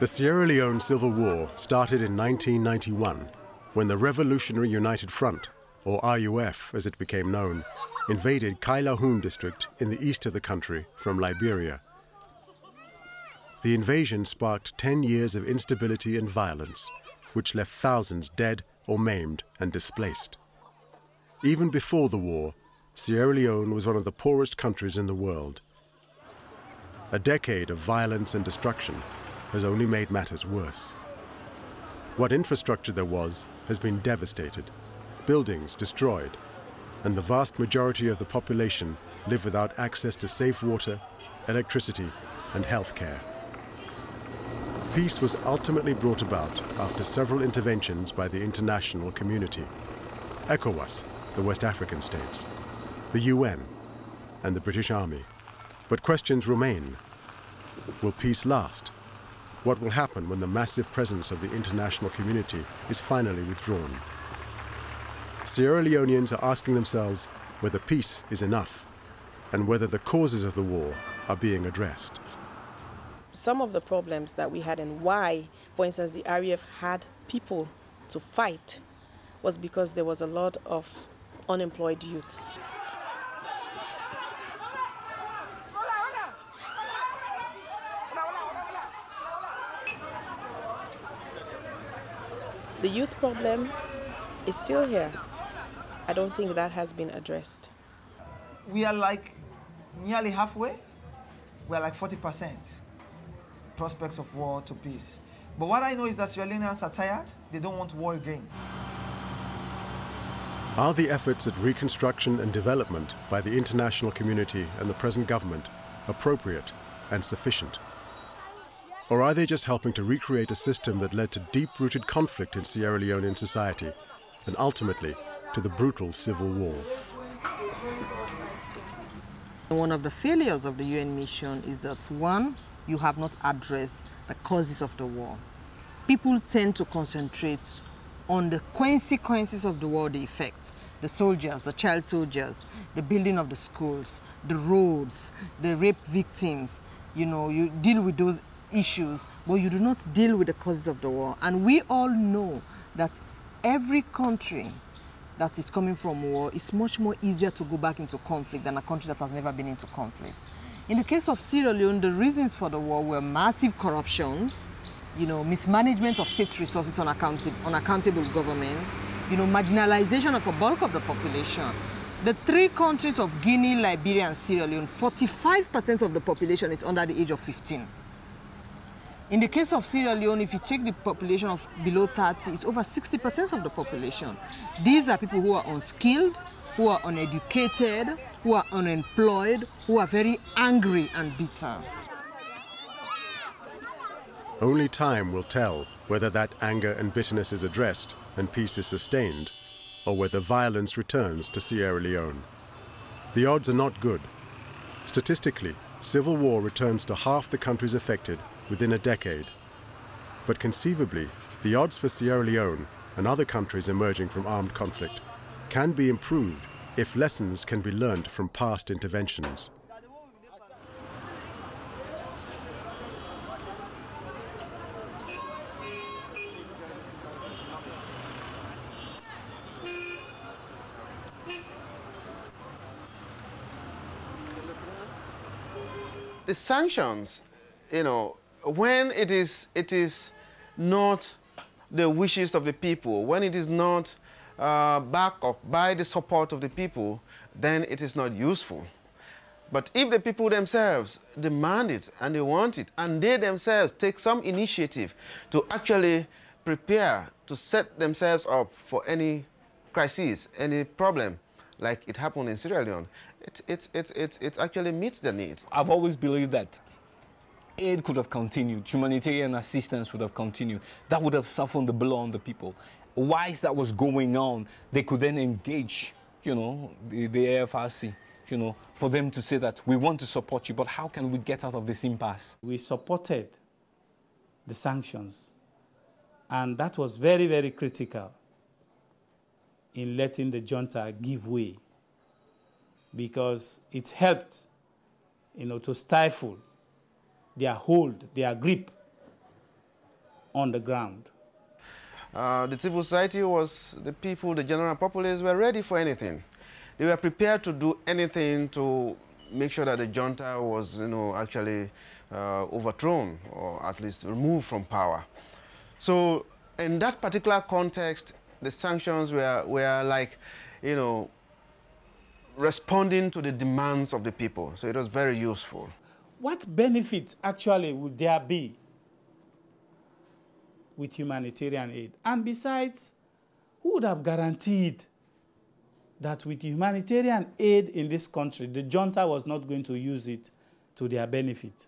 The Sierra Leone Civil War started in 1991 when the Revolutionary United Front, or RUF as it became known, invaded Kailahun district in the east of the country from Liberia. The invasion sparked 10 years of instability and violence, which left thousands dead or maimed and displaced. Even before the war, Sierra Leone was one of the poorest countries in the world. A decade of violence and destruction has only made matters worse. What infrastructure there was has been devastated, buildings destroyed, and the vast majority of the population live without access to safe water, electricity, and healthcare. Peace was ultimately brought about after several interventions by the international community, ECOWAS, the West African states, the UN, and the British Army. But questions remain. Will peace last? What will happen when the massive presence of the international community is finally withdrawn? Sierra Leoneans are asking themselves whether peace is enough and whether the causes of the war are being addressed. Some of the problems that we had and why, for instance, the RAF had people to fight was because there was a lot of unemployed youths. The youth problem is still here. I don't think that has been addressed. We are like nearly halfway. We are like 40% prospects of war to peace. But what I know is that Sierra Leoneans are tired. They don't want war again. Are the efforts at reconstruction and development by the international community and the present government appropriate and sufficient? Or are they just helping to recreate a system that led to deep-rooted conflict in Sierra Leonean society and ultimately to the brutal civil war? One of the failures of the UN mission is that, one, you have not addressed the causes of the war. People tend to concentrate on the consequences of the war, the effects, the soldiers, the child soldiers, the building of the schools, the roads, the rape victims. You know, you deal with those issues, but you do not deal with the causes of the war. And we all know that every country that is coming from war is much more easier to go back into conflict than a country that has never been into conflict. In the case of Sierra Leone, the reasons for the war were massive corruption, you know, mismanagement of state resources, unaccountable government, you know, marginalization of a bulk of the population. The three countries of Guinea, Liberia, and Sierra Leone, 45% of the population is under the age of 15. In the case of Sierra Leone, if you take the population of below 30, it's over 60% of the population. These are people who are unskilled, who are uneducated, who are unemployed, who are very angry and bitter. Only time will tell whether that anger and bitterness is addressed and peace is sustained, or whether violence returns to Sierra Leone. The odds are not good. Statistically, civil war returns to half the countries affected within a decade. But conceivably, the odds for Sierra Leone and other countries emerging from armed conflict can be improved if lessons can be learned from past interventions. The sanctions, you know, when it is not the wishes of the people, when it is not backed up by the support of the people, then it is not useful. But if the people themselves demand it and they want it, and they themselves take some initiative to actually prepare to set themselves up for any crisis, any problem, like it happened in Sierra Leone, it actually meets the needs. I've always believed that aid could have continued, humanitarian assistance would have continued. That would have softened the blow on the people. Whilst that was going on, they could then engage, you know, the AFRC, you know, for them to say that we want to support you, but how can we get out of this impasse? We supported the sanctions, and that was very, very critical in letting the junta give way, because it helped, you know, to stifle their hold, their grip on the ground. The civil society was the people, the general populace were ready for anything. They were prepared to do anything to make sure that the junta was, actually overthrown or at least removed from power. So in that particular context, the sanctions were like, responding to the demands of the people. So it was very useful. What benefits actually would there be with humanitarian aid? And besides, who would have guaranteed that with humanitarian aid in this country, the junta was not going to use it to their benefit?